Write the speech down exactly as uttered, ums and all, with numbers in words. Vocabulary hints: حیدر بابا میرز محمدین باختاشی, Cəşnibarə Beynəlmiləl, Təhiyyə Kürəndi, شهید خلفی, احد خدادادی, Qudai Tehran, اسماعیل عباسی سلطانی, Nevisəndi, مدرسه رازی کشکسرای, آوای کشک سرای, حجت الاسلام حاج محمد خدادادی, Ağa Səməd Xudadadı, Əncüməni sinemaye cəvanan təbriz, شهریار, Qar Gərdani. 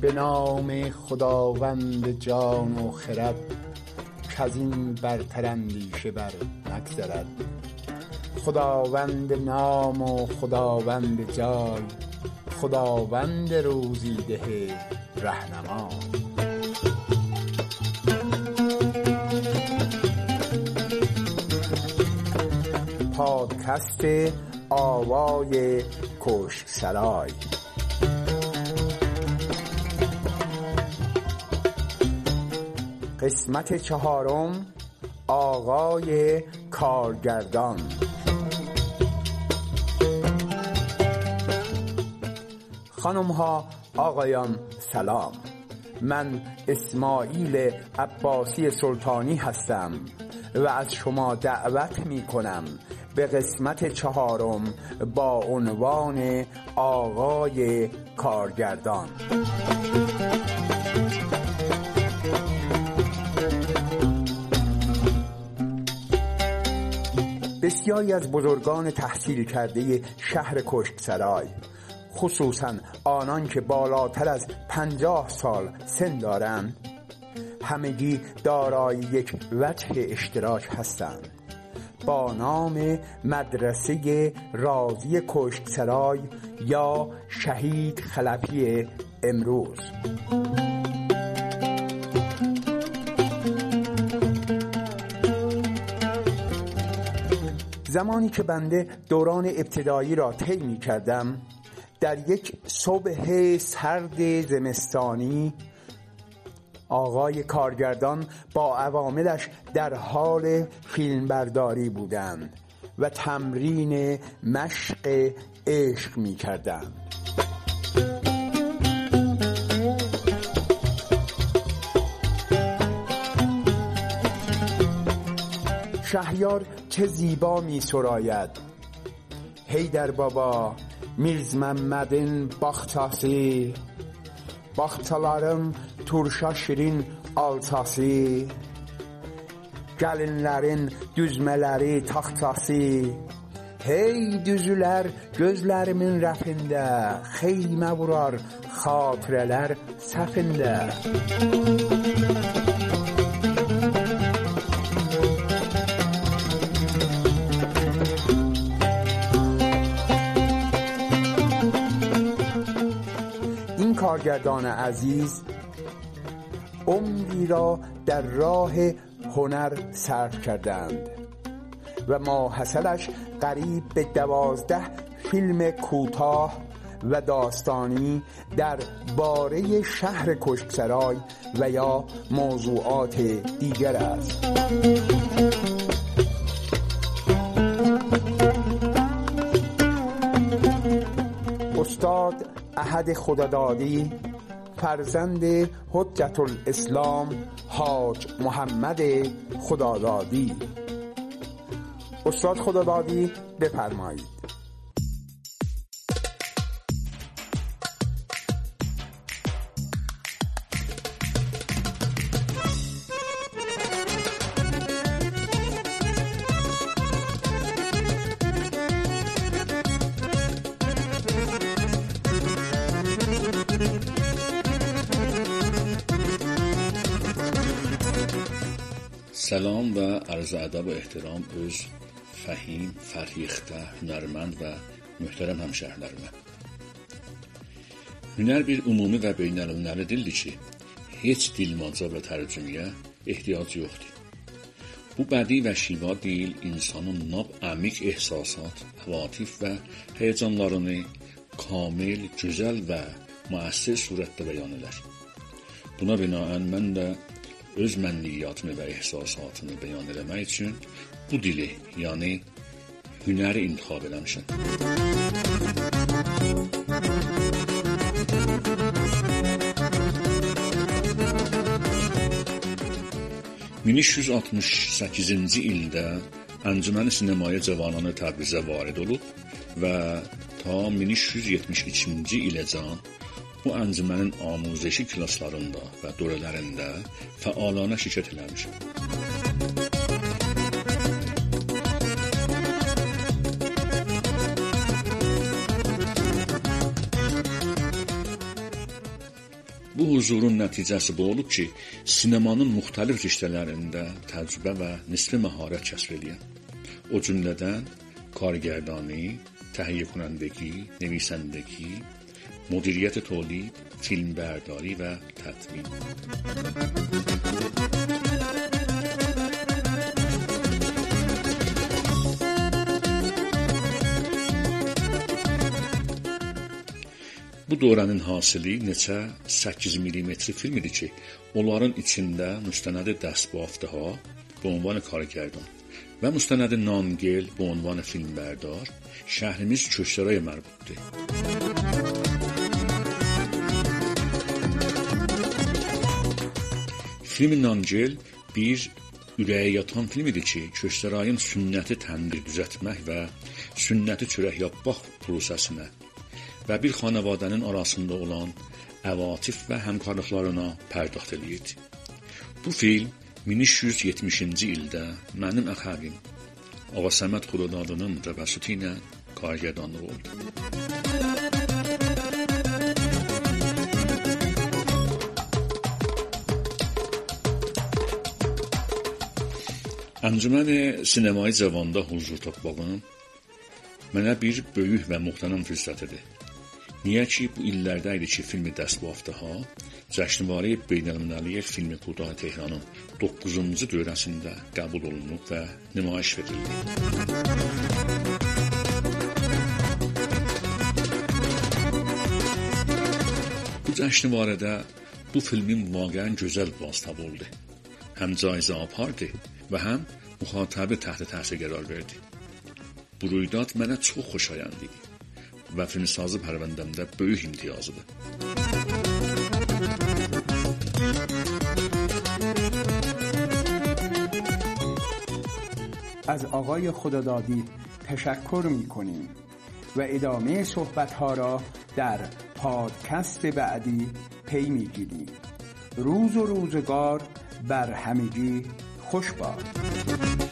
به نام خداوند جان و خرد که از این برتر اندیشه بر نگذرد. خداوند نام و خداوند جای، خداوند روزی ده رهنما. پادکست آوای کشک سرای. قسمت چهارم، آقای کارگردان. خانم ها، آقایان، سلام. من اسماعیل عباسی سلطانی هستم و از شما دعوت می کنم به قسمت چهارم با عنوان آقای کارگردان. بسیاری از بزرگان تحصیل کرده شهر کشکسرای، خصوصا آنان که بالاتر از پنجاه سال سن دارند، همگی دارای یک وجه اشتراک هستند با نام مدرسه رازی کشکسرای یا شهید خلفی امروز. زمانی که بنده دوران ابتدایی را طی می کردم، در یک صبح سرد زمستانی آقای کارگردان با عواملش در حال فیلمبرداری بودند و تمرین مشق عشق می کردند. شهریار چه زیبا می سراید، حیدر بابا میرز محمدین باختاشی، باختالارم turşa şirin altası, gəlinlərin düzmələri taxtası. Hey düzülər gözlərimin rəfində, xeymə vurar xatirələr səfində. این کارگردان عزیز عمری را در راه هنر صرف کردند و ماحصلش قریب به دوازده فیلم کوتاه و داستانی در باره شهر کشکسرای و یا موضوعات دیگر است. استاد احد خدادادی، فرزند حجت الاسلام حاج محمد خدادادی. استاد خدادادی، بفرمایید. سلام و عرض ادب و احترام از فهیم، فرهیخته، هنرمند و محترم همشهرلرم. Hünər bir ümumi və beynəlmiləl dildir ki, heç dil mancaq və tərcüməyə ehtiyac yoxdur. Bu bədii və şiva dil insanın nab əmik ehsasat, həvatif və həyecanlarını kamil, gözəl və müəssir surətdə bəyan edər. Buna binaən mən də öz mənliyyatımı və ehsasatımı bəyan eləmək üçün bu dili, yəni hünəri intiqab eləmişəm. min üç yüz altmış səkkizinci ildə Əncüməni sinemaye cəvanan təbrizə varid olub və ta min üç yüz yetmiş ikinci iləcən bu əncümənin amuzəşi klaslarında və dövrlərində fəalana şirkət etmişəm. Bu huzurun nəticəsi bu olub ki, sinemanın müxtəlif riştələrində təcrübə və nisbi məharət kəsb eləyəm. O cümlədən Qar Gərdani, Təhiyyə Kürəndəki, Nevisəndəki, مدیریت تولید، فیلم برداری و تدوین. Bu dövrənin hasili neçə səkkiz millimetr film idi ki, onların içində müstənədi dəstbaftaha bu ünvanı Qaragərdan və müstənədi Namgel bu ünvanı film bərdar şəhrimiz Köşkləraya mərbuddur. Filmin Namgel bir ürəyə yatan film idi ki, Köşklərayın sünnəti təndir düzətmək və sünnəti çörək yapmaq prosesinə və bir xanavadənin arasında olan əvatif və həmkarlıqlarına pərdaxt eləyirdi. Bu film min üç yüz yetmişinci ildə mənim əxəbim Ağa Səməd Xudadadının rəvəsuti ilə Qaragədanlıq oldu. Əncüməni sinemaye cəvanda huzur tapmağım mənə bir böyük və muhtənəm fürsətidir. Niyə ki, bu illərdə idi ki, filmi dəstbaftaha, Cəşnibarə Beynəlmiləl filmi Qudai Tehranın doqquzuncu dövrəsində qəbul olunub və nümayiş verildi. Bu Cəşnibarədə bu filmin vaqəən gözəl vasitəsi oldu. Həm cayizə apardı və həm müxatəbi təhtə təsir qərar verdi. Bu rüydat mənə çox xoşayənd idi və filmsazı pərvəndəmdə böyük imtiyazıdır. از آقای خدادادی تشکر می‌کنیم و ادامه صحبت‌ها را در پادکست بعدی پی می‌گیریم. روز و روزگار بر همگی خوش باد.